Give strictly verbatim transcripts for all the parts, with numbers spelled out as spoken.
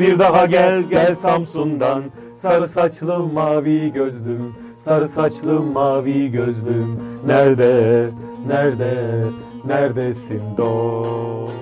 Bir daha gel gel Samsun'dan, sarı saçlı mavi gözlüm, sarı saçlı mavi gözlüm. Nerede, nerede, neredesin dost?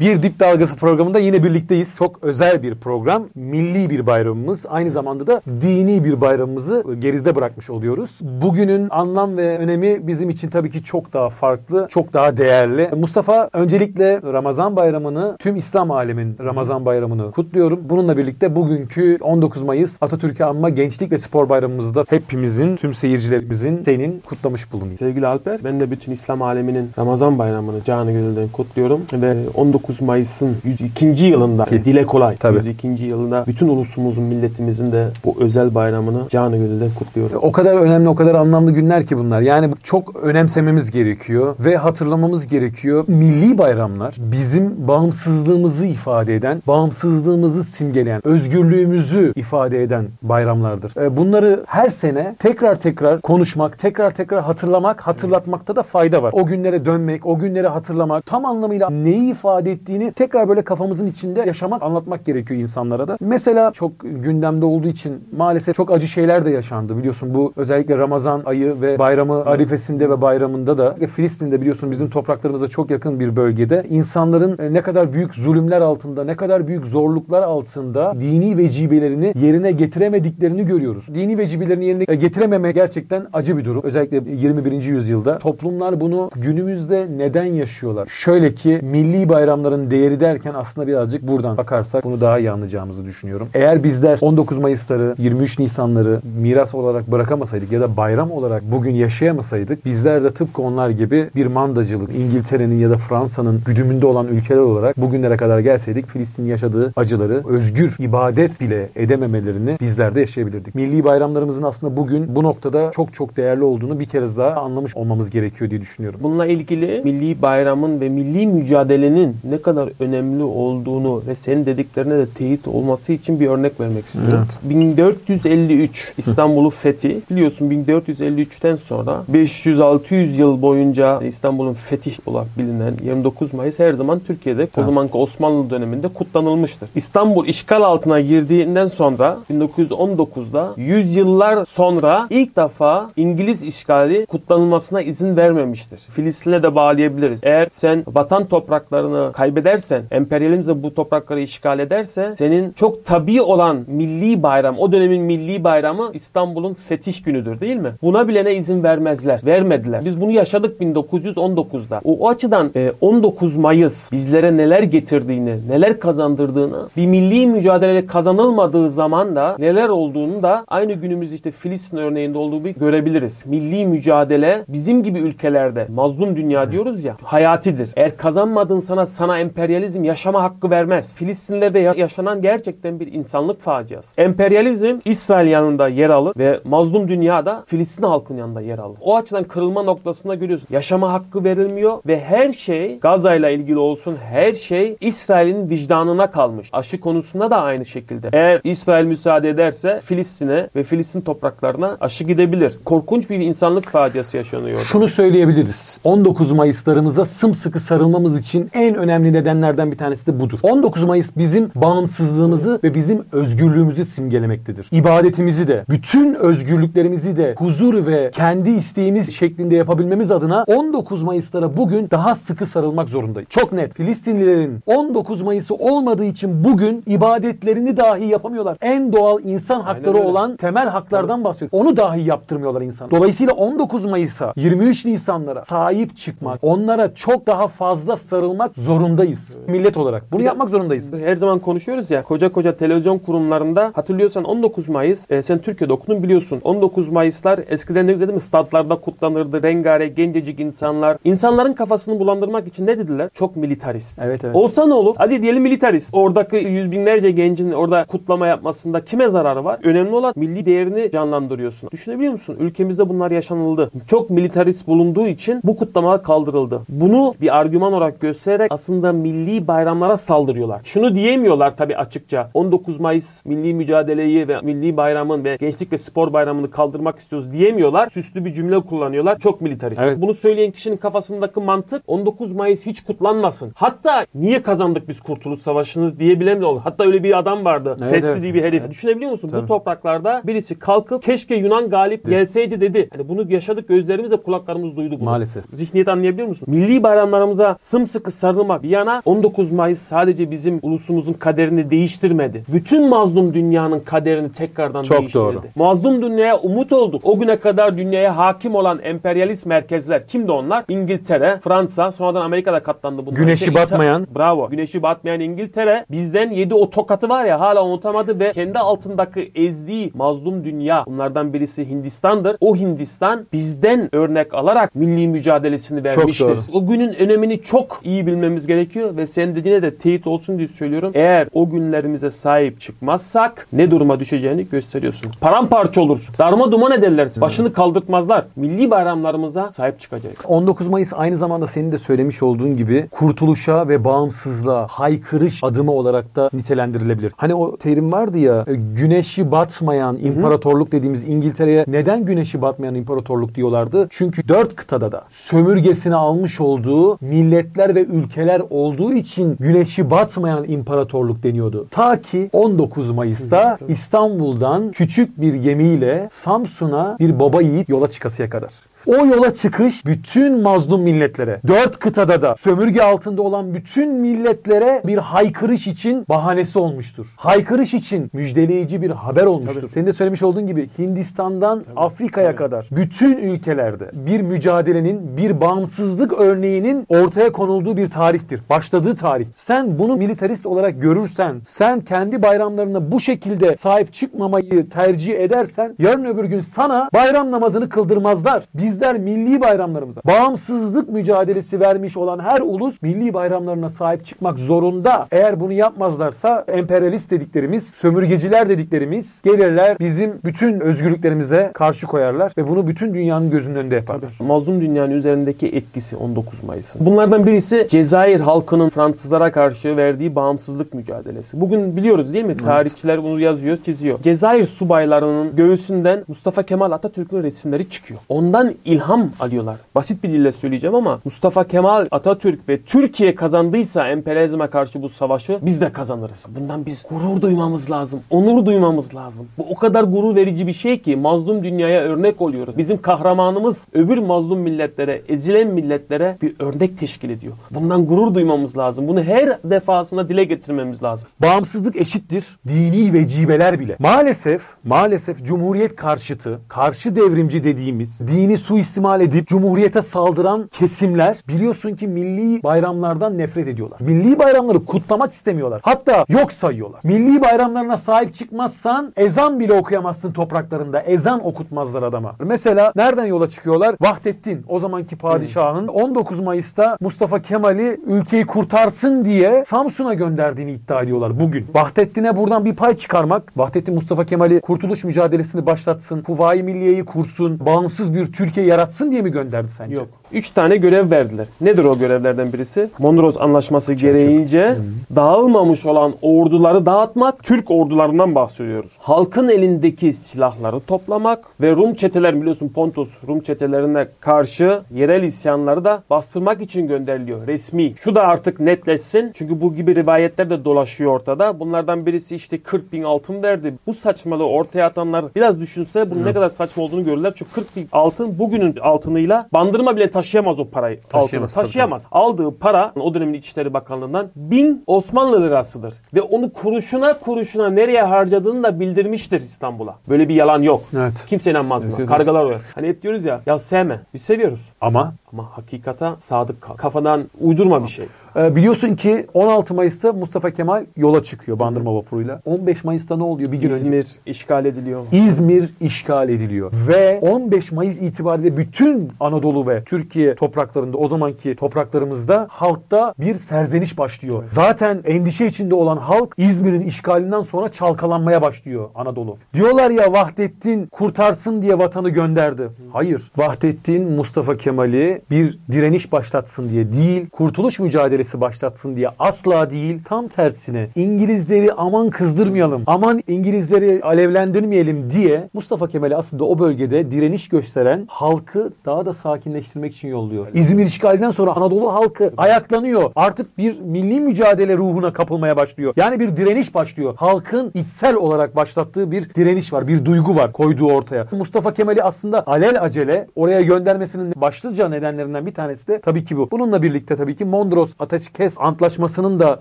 Bir Dip Dalgası programında yine birlikteyiz. Çok özel bir program. Milli bir bayramımız. Aynı zamanda da dini bir bayramımızı geride bırakmış oluyoruz. Bugünün anlam ve önemi bizim için tabii ki çok daha farklı, çok daha değerli. Mustafa, öncelikle Ramazan bayramını, tüm İslam alemin Ramazan bayramını kutluyorum. Bununla birlikte bugünkü on dokuz Mayıs Atatürk'ü anma gençlik ve spor bayramımızda hepimizin, tüm seyircilerimizin, senin kutlamış bulunuyor. Sevgili Alper, ben de bütün İslam aleminin Ramazan bayramını canı gönülden kutluyorum ve on dokuz Mayıs'ın yüz ikinci yılında Ki, dile kolay. Tabii. yüz ikinci yılında bütün ulusumuzun, milletimizin de bu özel bayramını canı gönülden kutluyorum. O kadar önemli, o kadar anlamlı günler ki bunlar. Yani çok önemsememiz gerekiyor ve hatırlamamız gerekiyor. Milli bayramlar bizim bağımsızlığımızı ifade eden, bağımsızlığımızı simgeleyen, özgürlüğümüzü ifade eden bayramlardır. Bunları her sene tekrar tekrar konuşmak, tekrar tekrar hatırlamak, hatırlatmakta da fayda var. O günlere dönmek, o günleri hatırlamak, tam anlamıyla neyi ifade ettiğini tekrar böyle kafamızın içinde yaşamak, anlatmak gerekiyor insanlara da. Mesela çok gündemde olduğu için maalesef çok acı şeyler de yaşandı. Biliyorsun, bu özellikle Ramazan ayı ve bayramı arifesinde ve bayramında da Filistin'de, biliyorsun, bizim topraklarımıza çok yakın bir bölgede insanların ne kadar büyük zulümler altında, ne kadar büyük zorluklar altında dini vecibelerini yerine getiremediklerini görüyoruz. Dini vecibelerini yerine getirememek gerçekten acı bir durum. Özellikle yirmi birinci yüzyılda toplumlar bunu günümüzde neden yaşıyorlar? Şöyle ki, milli bayram bayramların değeri derken aslında birazcık buradan bakarsak bunu daha iyi anlayacağımızı düşünüyorum. Eğer bizler on dokuz Mayıs'ları, yirmi üç Nisan'ları miras olarak bırakamasaydık ya da bayram olarak bugün yaşayamasaydık, bizler de tıpkı onlar gibi bir mandacılık, İngiltere'nin ya da Fransa'nın güdümünde olan ülkeler olarak bugünlere kadar gelseydik, Filistin yaşadığı acıları, özgür ibadet bile edememelerini bizler de yaşayabilirdik. Milli bayramlarımızın aslında bugün bu noktada çok çok değerli olduğunu bir kez daha anlamış olmamız gerekiyor diye düşünüyorum. Bununla ilgili milli bayramın ve milli mücadelenin ne kadar önemli olduğunu ve senin dediklerine de teyit olması için bir örnek vermek istiyorum. Evet. bin dört yüz elli üç İstanbul'u fethi. Biliyorsun, bin dört yüz elli üçten sonra beş yüz altı yüz yıl boyunca İstanbul'un fetih olarak bilinen yirmi dokuz Mayıs her zaman Türkiye'de o zamanki Osmanlı döneminde kutlanılmıştır. İstanbul işgal altına girdiğinden sonra bin dokuz yüz on dokuzda yüzyıllar sonra ilk defa İngiliz işgali kutlanılmasına izin vermemiştir. Filistin'e de bağlayabiliriz. Eğer sen vatan topraklarını kaybedersen, emperyalizm bu toprakları işgal ederse, senin çok tabii olan milli bayram, o dönemin milli bayramı İstanbul'un fetih günüdür, değil mi? Buna bilene izin vermezler. Vermediler. Biz bunu yaşadık bin dokuz yüz on dokuzda. O, o açıdan on dokuz Mayıs bizlere neler getirdiğini, neler kazandırdığını, bir milli mücadele kazanılmadığı zaman da neler olduğunu da aynı günümüz işte Filistin örneğinde olduğu gibi görebiliriz. Milli mücadele bizim gibi ülkelerde, mazlum dünya diyoruz ya, hayatidir. Eğer kazanmadın, sana sana emperyalizm yaşama hakkı vermez. Filistinler'de yaşanan gerçekten bir insanlık faciası. Emperyalizm İsrail yanında yer alır ve mazlum dünyada Filistin halkının yanında yer alır. O açıdan kırılma noktasında görüyorsun. Yaşama hakkı verilmiyor ve her şey Gaza'yla ilgili olsun, her şey İsrail'in vicdanına kalmış. Aşı konusunda da aynı şekilde. Eğer İsrail müsaade ederse Filistin'e ve Filistin topraklarına aşı gidebilir. Korkunç bir insanlık faciası yaşanıyor. Şunu söyleyebiliriz. on dokuz Mayıslarımıza sımsıkı sarılmamız için en önemli önemli nedenlerden bir tanesi de budur. on dokuz Mayıs bizim bağımsızlığımızı ve bizim özgürlüğümüzü simgelemektedir. İbadetimizi de, bütün özgürlüklerimizi de huzur ve kendi isteğimiz şeklinde yapabilmemiz adına on dokuz Mayıs'lara bugün daha sıkı sarılmak zorundayız. Çok net. Filistinlilerin on dokuz Mayıs'ı olmadığı için bugün ibadetlerini dahi yapamıyorlar. En doğal insan hakları olan temel haklardan bahsediyor. Onu dahi yaptırmıyorlar insan. Dolayısıyla on dokuz Mayıs'a, yirmi üç Nisan'lara sahip çıkmak, onlara çok daha fazla sarılmak zorundayız. zorundayız. Millet olarak. Bunu yapmak zorundayız. Her zaman konuşuyoruz ya, koca koca televizyon kurumlarında, hatırlıyorsan on dokuz Mayıs e, sen Türkiye'de okudun, biliyorsun. on dokuz Mayıslar eskiden ne güzel değil mi? Statlarda kutlanırdı. Rengarenk, gencecik insanlar. İnsanların kafasını bulandırmak için ne dediler? Çok militarist. Evet, evet. Olsa ne olur? Hadi diyelim militarist. Oradaki yüz binlerce gencin orada kutlama yapmasında kime zararı var? Önemli olan milli değerini canlandırıyorsun. Düşünebiliyor musun? Ülkemizde bunlar yaşanıldı. Çok militarist bulunduğu için bu kutlamalar kaldırıldı. Bunu bir argüman olarak göstererek aslında aslında milli bayramlara saldırıyorlar. Şunu diyemiyorlar tabii açıkça. on dokuz Mayıs milli mücadeleyi ve milli bayramın ve gençlik ve spor bayramını kaldırmak istiyoruz diyemiyorlar. Süslü bir cümle kullanıyorlar. Çok militarist. Evet. Bunu söyleyen kişinin kafasındaki mantık on dokuz Mayıs hiç kutlanmasın. Hatta niye kazandık biz Kurtuluş Savaşı'nı diyebilen de olur. Hatta öyle bir adam vardı. Evet, Fesli evet. diye bir herif. Evet. Düşünebiliyor musun? Tabii. Bu topraklarda birisi kalkıp keşke Yunan galip gelseydi dedi. Hani bunu yaşadık gözlerimizle, kulaklarımız duydu bunu. Maalesef. Zihniyet anlayabiliyor musun? Milli bayramlarımıza sımsıkı sarılmak bir yana on dokuz Mayıs sadece bizim ulusumuzun kaderini değiştirmedi. Bütün mazlum dünyanın kaderini tekrardan Çok değiştirdi. Doğru. Mazlum dünyaya umut olduk. O güne kadar dünyaya hakim olan emperyalist merkezler kimdi onlar? İngiltere, Fransa, sonradan Amerika'da katlandı bunlar. Güneşi batmayan. Bravo. Güneşi batmayan İngiltere bizden yedi o tokatı var ya hala unutamadı ve kendi altındaki ezdiği mazlum dünya, bunlardan birisi Hindistan'dır. O Hindistan bizden örnek alarak milli mücadelesini vermiştir. O günün önemini çok iyi bilmemiz gerekiyor ve senin dediğine de teyit olsun diye söylüyorum. Eğer o günlerimize sahip çıkmazsak ne duruma düşeceğini gösteriyorsun. Paramparça olursun. Darma duman ederler. Başını kaldırtmazlar. Milli bayramlarımıza sahip çıkacağız. on dokuz Mayıs aynı zamanda senin de söylemiş olduğun gibi kurtuluşa ve bağımsızlığa haykırış adımı olarak da nitelendirilebilir. Hani o terim vardı ya, güneşi batmayan imparatorluk dediğimiz İngiltere'ye neden güneşi batmayan imparatorluk diyorlardı? Çünkü dört kıtada da sömürgesini almış olduğu milletler ve ülkeler olduğu için güneşi batmayan imparatorluk deniyordu. Ta ki on dokuz Mayıs'ta İstanbul'dan küçük bir gemiyle Samsun'a bir baba yiğit yola çıkasıya kadar. O yola çıkış bütün mazlum milletlere, dört kıtada da sömürge altında olan bütün milletlere bir haykırış için bahanesi olmuştur. Haykırış için müjdeleyici bir haber olmuştur. Tabii. Senin de söylemiş olduğun gibi Hindistan'dan Tabii. Afrika'ya Tabii. kadar bütün ülkelerde bir mücadelenin, bir bağımsızlık örneğinin ortaya konulduğu bir tarihtir. Başladığı tarih. Sen bunu militarist olarak görürsen, sen kendi bayramlarına bu şekilde sahip çıkmamayı tercih edersen yarın öbür gün sana bayram namazını kıldırmazlar. Biz Bizler milli bayramlarımıza, bağımsızlık mücadelesi vermiş olan her ulus milli bayramlarına sahip çıkmak zorunda. Eğer bunu yapmazlarsa emperyalist dediklerimiz, sömürgeciler dediklerimiz gelirler bizim bütün özgürlüklerimize karşı koyarlar ve bunu bütün dünyanın gözünün önünde yaparlar. Mazlum dünyanın üzerindeki etkisi on dokuz Mayıs'ın. Bunlardan birisi Cezayir halkının Fransızlara karşı verdiği bağımsızlık mücadelesi. Bugün biliyoruz değil mi? Evet. Tarihçiler bunu yazıyor, çiziyor. Cezayir subaylarının göğsünden Mustafa Kemal Atatürk'ün resimleri çıkıyor. Ondan İlham alıyorlar. Basit bir dille söyleyeceğim ama Mustafa Kemal Atatürk ve Türkiye kazandıysa emperyalizme karşı bu savaşı biz de kazanırız. Bundan biz gurur duymamız lazım. Onur duymamız lazım. Bu o kadar gurur verici bir şey ki mazlum dünyaya örnek oluyoruz. Bizim kahramanımız öbür mazlum milletlere, ezilen milletlere bir örnek teşkil ediyor. Bundan gurur duymamız lazım. Bunu her defasında dile getirmemiz lazım. Bağımsızlık eşittir. Dini vecibeler bile. Maalesef, maalesef Cumhuriyet karşıtı, karşı devrimci dediğimiz dini suistimal edip Cumhuriyete saldıran kesimler biliyorsun ki milli bayramlardan nefret ediyorlar. Milli bayramları kutlamak istemiyorlar. Hatta yok sayıyorlar. Milli bayramlarına sahip çıkmazsan ezan bile okuyamazsın topraklarında. Ezan okutmazlar adama. Mesela nereden yola çıkıyorlar? Vahdettin, o zamanki padişahın on dokuz Mayıs'ta Mustafa Kemal'i ülkeyi kurtarsın diye Samsun'a gönderdiğini iddia ediyorlar bugün. Vahdettin'e buradan bir pay çıkarmak, Vahdettin Mustafa Kemal'i kurtuluş mücadelesini başlatsın, Kuvayı Milliye'yi kursun, bağımsız bir Türkiye yaratsın diye mi gönderdi sence? Yok. Üç tane görev verdiler. Nedir o görevlerden birisi? Mondros Antlaşması gereğince dağılmamış olan orduları dağıtmak, Türk ordularından bahsediyoruz. Halkın elindeki silahları toplamak ve Rum çeteler biliyorsun Pontos Rum çetelerine karşı yerel isyanları da bastırmak için gönderiliyor. Resmi. Şu da artık netleşsin. Çünkü bu gibi rivayetler de dolaşıyor ortada. Bunlardan birisi işte kırk bin altın verdi. Bu saçmalığı ortaya atanlar biraz düşünse bunun Hı. ne kadar saçma olduğunu görürler. Çünkü kırk bin altın bugünün altınıyla Bandırma bile taşıyamaz o parayı. Taşıyamaz. Altını. Taşıyamaz. Aldığı para o dönemin İçişleri Bakanlığı'ndan bin Osmanlı lirasıdır. Ve onu kuruşuna kuruşuna nereye harcadığını da bildirmiştir İstanbul'a. Böyle bir yalan yok. Evet. Kimse inanmaz evet, buna. Evet. Kargalar oluyor. Hani hep diyoruz ya ya sevme. Biz seviyoruz. Ama? Ama hakikata sadık kal. Kafadan uydurma bir şey. Ee, biliyorsun ki on altı Mayıs'ta Mustafa Kemal yola çıkıyor Bandırma vapuruyla. on beş Mayıs'ta ne oluyor? Bir gün İzmir önce. işgal ediliyor. İzmir işgal ediliyor. Ve on beş Mayıs itibariyle bütün Anadolu ve Türkiye topraklarında, o zamanki topraklarımızda halkta bir serzeniş başlıyor. Evet. Zaten endişe içinde olan halk İzmir'in işgalinden sonra çalkalanmaya başlıyor Anadolu. Diyorlar ya Vahdettin kurtarsın diye vatanı gönderdi. Hayır. Vahdettin Mustafa Kemal'i bir direniş başlatsın diye değil, kurtuluş mücadelesi başlatsın diye asla değil. Tam tersine İngilizleri aman kızdırmayalım, aman İngilizleri alevlendirmeyelim diye Mustafa Kemal'i aslında o bölgede direniş gösteren halkı daha da sakinleştirmek için yolluyor. İzmir işgalinden sonra Anadolu halkı ayaklanıyor. Artık bir milli mücadele ruhuna kapılmaya başlıyor. Yani bir direniş başlıyor. Halkın içsel olarak başlattığı bir direniş var, bir duygu var koyduğu ortaya. Mustafa Kemal'i aslında alelacele oraya göndermesinin başlıca nedenlerinden bir tanesi de tabii ki bu. Bununla birlikte tabii ki Mondros Ateşkes Antlaşması'nın da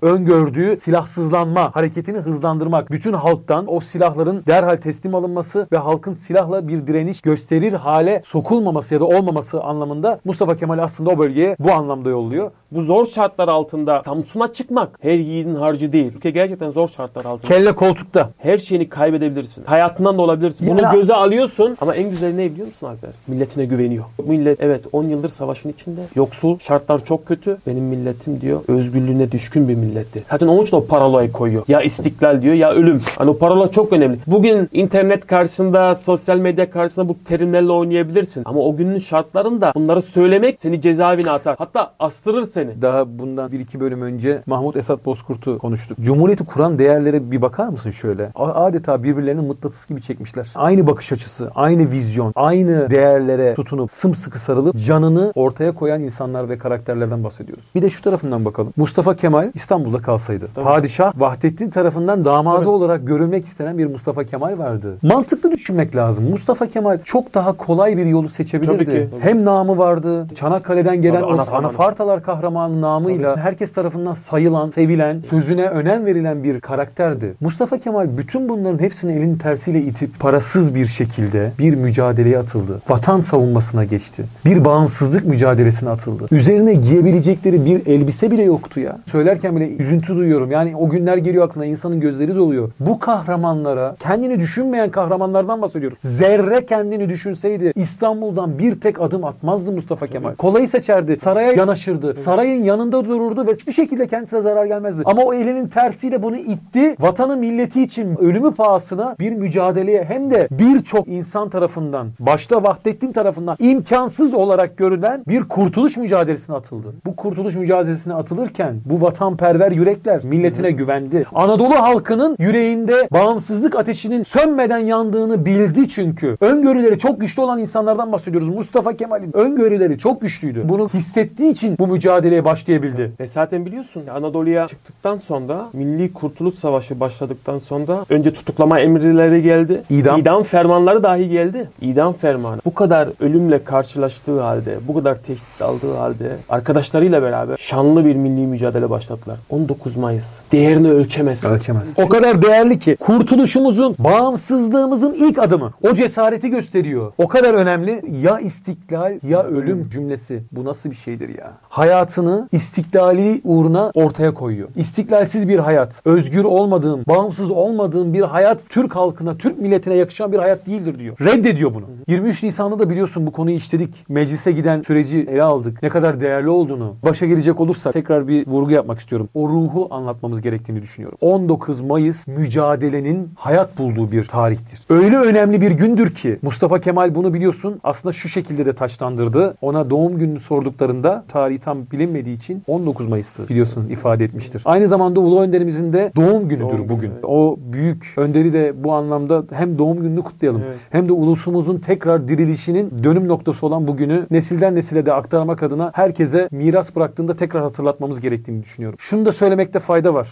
öngördüğü silahsızlanma hareketini hızlandırmak. Bütün halktan o silahların derhal teslim alınması ve halkın silahla bir direniş gösterir hale sokulmaması ya da olmaması anlamında Mustafa Kemal aslında o bölgeye bu anlamda yolluyor. Bu zor şartlar altında Samsun'a çıkmak her yiğidin harcı değil. Ülke gerçekten zor şartlar altında. Kelle koltukta. Her şeyini kaybedebilirsin. Hayatından da olabilirsin. Bunu ya. göze alıyorsun ama en güzeli ne biliyor musun Alper? Milletine güveniyor. Millet evet on yıldır savaşın içinde. Yoksul. Şartlar çok kötü. Benim milletim diyor özgürlüğüne düşkün bir milletti. Zaten onun için o parolayı koyuyor. Ya istiklal diyor ya ölüm. Hani o parola çok önemli. Bugün internet karşısında, sosyal medya karşısında bu terimlerle oynayabilirsin. Ama o günün şartlarında bunları söylemek seni cezaevine atar. Hatta astırır seni. Daha bundan bir iki bölüm önce Mahmut Esat Bozkurt'u konuştuk. Cumhuriyeti kuran değerlere bir bakar mısın şöyle? Adeta birbirlerini mıknatıs gibi çekmişler. Aynı bakış açısı, aynı vizyon, aynı değerlere tutunup sımsıkı sarılıp canını ortaya koyan insanlar ve karakterlerden bahsediyoruz. Bir de şu tarafından bakalım. Mustafa Kemal İstanbul'da kalsaydı. Tabii. Padişah Vahdettin tarafından damadı Tabii. olarak görülmek istenen bir Mustafa Kemal vardı. Mantıklı düşünmek lazım. Mustafa Kemal çok daha kolay bir yolu seçebilirdi. Tabii ki. Tabii. Hem namı vardı. Çanakkale'den gelen Tabii, Osmanlı, Anafartalar kahramanı namıyla Tabii. herkes tarafından sayılan, sevilen, sözüne önem verilen bir karakterdi. Mustafa Kemal bütün bunların hepsini elin tersiyle itip parasız bir şekilde bir mücadeleye atıldı. Vatan savunmasına geçti. Bir bağımsızlık mücadelesine atıldı. Üzerine giyebilecekleri bir elbise bile yoktu ya. Söylerken bile üzüntü duyuyorum. Yani o günler geliyor aklına, insanın gözleri doluyor. Bu kahramanlara, kendini düşünmeyen kahramanlardan bahsediyoruz. Zerre kendini düşünseydi İstanbul'dan bir tek adım atmazdı Mustafa Kemal. Evet. Kolayı seçerdi. Saraya yanaşırdı. Evet. Sarayın yanında dururdu ve hiçbir şekilde kendisine zarar gelmezdi. Ama o elinin tersiyle bunu itti. Vatanı, milleti için ölümü pahasına bir mücadeleye hem de birçok insan tarafından, başta Vahdettin tarafından imkansız olarak görülen bir kurtuluş mücadelesine atıldı. Bu kurtuluş mücadelesine atılırken bu vatanperver yürekler milletine evet. güvendi. Anadolu halkının yüreğinde bağımsızlık ateşinin sönmeden yandığını bildi çünkü. Öngörüleri çok güçlü olan insanlardan bahsediyoruz. Mustafa Kemal'in öngörüleri çok güçlüydü. Bunu hissettiği için bu mücadeleye başlayabildi. Ve zaten biliyorsun Anadolu'ya çıktıktan sonra, Milli Kurtuluş Savaşı başladıktan sonra önce tutuklama emirleri geldi. İdam. İdam fermanları dahi geldi. İdam fermanı. Bu kadar ölümle karşılaştığı halde, bu kadar tehdit aldığı halde arkadaşlarıyla beraber şanlı bir milli mücadele başlattılar. on dokuz Mayıs. Değerini ölçemez. Ölçemez. O kadar değerli ki kurtuluşumuzun, bağımsızlığımızın ilk adımı. O cesareti gösteriyor. O kadar önemli. Ya istiklal ya ölüm cümlesi. Bu nasıl bir şeydir ya? Hayatını istiklali uğruna ortaya koyuyor. İstiklalsiz bir hayat, özgür olmadığım, bağımsız olmadığım bir hayat Türk halkına, Türk milletine yakışan bir hayat değildir diyor. Reddediyor bunu. yirmi üç Nisan'da da biliyorsun bu konuyu işledik. Meclise giden süreci ele aldık. Ne kadar değerli olduğunu. Başa gelecek olursa tekrar bir vurgu yapmak istiyorum. O ruhu anlatmamız gerektiğini düşünüyorum. on dokuz Mayıs mücadelenin hayat bulduğu bir tarihtir. Öyle önemli bir gündür ki Mustafa Kemal bunu biliyorsun aslında şu şekilde de taçlandırdı. Ona doğum gününü sorduklarında tarihi tam bilinmediği için on dokuz Mayıs'ı biliyorsun ifade etmiştir. Aynı zamanda ulu önderimizin de doğum günüdür doğum bugün. Günü. O büyük önderi de bu anlamda hem doğum gününü kutlayalım evet. hem de ulusumuzun tekrar dirilişinin dönüm noktası olan bugünü nesilden nesile de aktarmak adına herkese miras bıraktığında tekrar hatırlatmamız gerektiğini düşünüyorum. Şunu da söylemekte fayda var.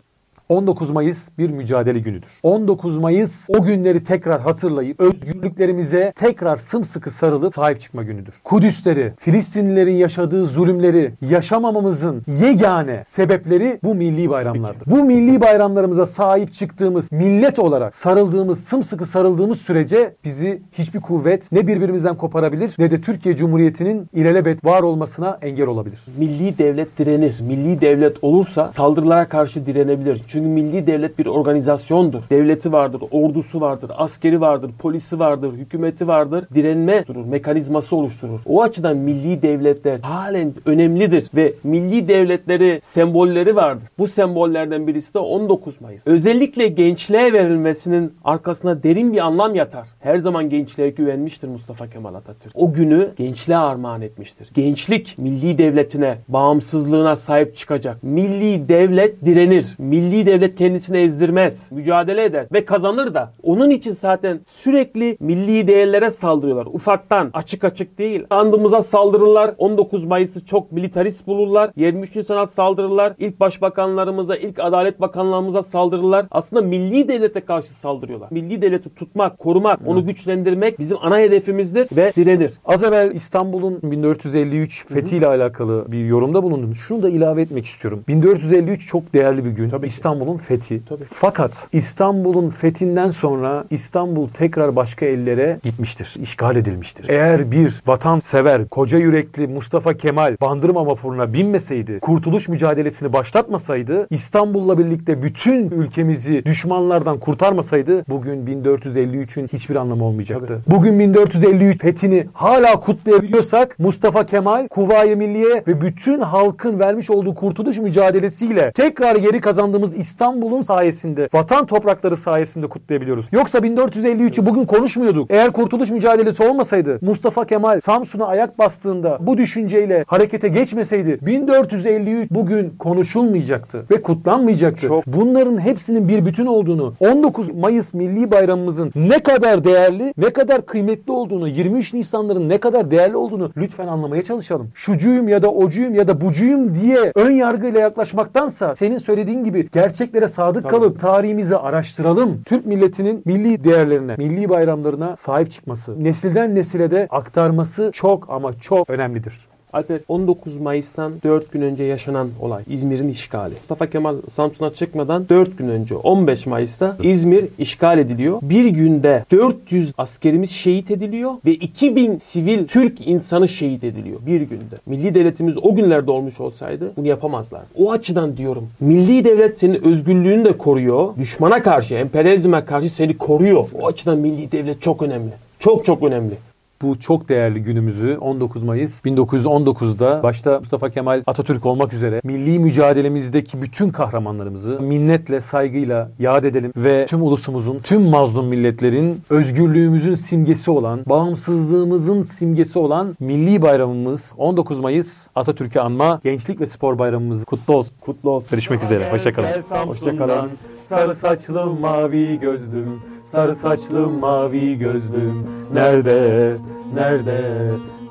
on dokuz Mayıs bir mücadele günüdür. on dokuz Mayıs o günleri tekrar hatırlayıp özgürlüklerimize tekrar sımsıkı sarılıp sahip çıkma günüdür. Kudüsleri, Filistinlilerin yaşadığı zulümleri yaşamamamızın yegane sebepleri bu milli bayramlardır. Bu milli bayramlarımıza sahip çıktığımız, millet olarak sarıldığımız, sımsıkı sarıldığımız sürece bizi hiçbir kuvvet ne birbirimizden koparabilir ne de Türkiye Cumhuriyeti'nin ilelebet var olmasına engel olabilir. Milli devlet direnir. Milli devlet olursa saldırılara karşı direnebilir. Çünkü milli devlet bir organizasyondur. Devleti vardır, ordusu vardır, askeri vardır, polisi vardır, hükümeti vardır. Direnme durur, mekanizması oluşturur. O açıdan milli devletler halen önemlidir ve milli devletleri sembolleri vardır. Bu sembollerden birisi de on dokuz Mayıs. Özellikle gençliğe verilmesinin arkasına derin bir anlam yatar. Her zaman gençliğe güvenmiştir Mustafa Kemal Atatürk. O günü gençliğe armağan etmiştir. Gençlik milli devletine, bağımsızlığına sahip çıkacak. Milli devlet direnir. Milli devlet kendisini ezdirmez. Mücadele eder ve kazanır da. Onun için zaten sürekli milli değerlere saldırıyorlar. Ufaktan, açık açık değil. Andımıza saldırırlar. on dokuz Mayıs'ı çok militarist bulurlar. yirmi üç Nisan'a saldırırlar. İlk başbakanlarımıza, ilk adalet bakanlarımıza saldırırlar. Aslında milli devlete karşı saldırıyorlar. Milli devleti tutmak, korumak, evet, onu güçlendirmek bizim ana hedefimizdir ve direnir. Az evvel İstanbul'un bin dört yüz elli üç fethiyle alakalı bir yorumda bulundum. Şunu da ilave etmek istiyorum. bin dört yüz elli üç çok değerli bir gün. İstanbul'un fethi. Tabii. Fakat İstanbul'un fethinden sonra İstanbul tekrar başka ellere gitmiştir. İşgal edilmiştir. Eğer bir vatansever, koca yürekli Mustafa Kemal Bandırma vapuruna binmeseydi, kurtuluş mücadelesini başlatmasaydı, İstanbul'la birlikte bütün ülkemizi düşmanlardan kurtarmasaydı bugün bin dört yüz elli üçün hiçbir anlamı olmayacaktı. Tabii. Bugün bin dört yüz elli üç fethini hala kutlayabiliyorsak Mustafa Kemal, Kuvayı Milliye ve bütün halkın vermiş olduğu kurtuluş mücadelesiyle tekrar geri kazandığımız İstanbul'un sayesinde, vatan toprakları sayesinde kutlayabiliyoruz. Yoksa bin dört yüz elli üçü bugün konuşmuyorduk. Eğer kurtuluş mücadelesi olmasaydı, Mustafa Kemal Samsun'a ayak bastığında bu düşünceyle harekete geçmeseydi bin dört yüz elli üç bugün konuşulmayacaktı ve kutlanmayacaktı. Çok. Bunların hepsinin bir bütün olduğunu, on dokuz Mayıs Milli Bayramımızın ne kadar değerli, ne kadar kıymetli olduğunu, yirmi üç Nisanların ne kadar değerli olduğunu lütfen anlamaya çalışalım. Şucuyum ya da ocuyum ya da bucuyum diye ön yargıyla yaklaşmaktansa senin söylediğin gibi gerçeklere sadık Tabii. kalıp tarihimizi araştıralım. Türk milletinin milli değerlerine, milli bayramlarına sahip çıkması, nesilden nesile de aktarması çok ama çok önemlidir. Alper, on dokuz Mayıs'tan dört gün önce yaşanan olay, İzmir'in işgali. Mustafa Kemal Samsun'a çıkmadan dört gün önce on beş Mayıs'ta İzmir işgal ediliyor. Bir günde dört yüz askerimiz şehit ediliyor ve iki bin sivil Türk insanı şehit ediliyor bir günde. Milli devletimiz o günlerde olmuş olsaydı bunu yapamazlar. O açıdan diyorum, milli devlet senin özgürlüğünü de koruyor. Düşmana karşı, emperyalizme karşı seni koruyor. O açıdan milli devlet çok önemli. Çok çok önemli. Bu çok değerli günümüzü on dokuz Mayıs bin dokuz yüz on dokuzda başta Mustafa Kemal Atatürk olmak üzere milli mücadelemizdeki bütün kahramanlarımızı minnetle, saygıyla yad edelim ve tüm ulusumuzun, tüm mazlum milletlerin özgürlüğümüzün simgesi olan, bağımsızlığımızın simgesi olan milli bayramımız on dokuz Mayıs Atatürk'ü anma gençlik ve spor bayramımız kutlu olsun. Kutlu olsun. Görüşmek üzere. Hoşçakalın. Hoşçakalın. Sarı saçlı mavi gözlüm, sarı saçlı mavi gözlüm, nerede, nerede,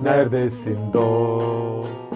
neredesin dost?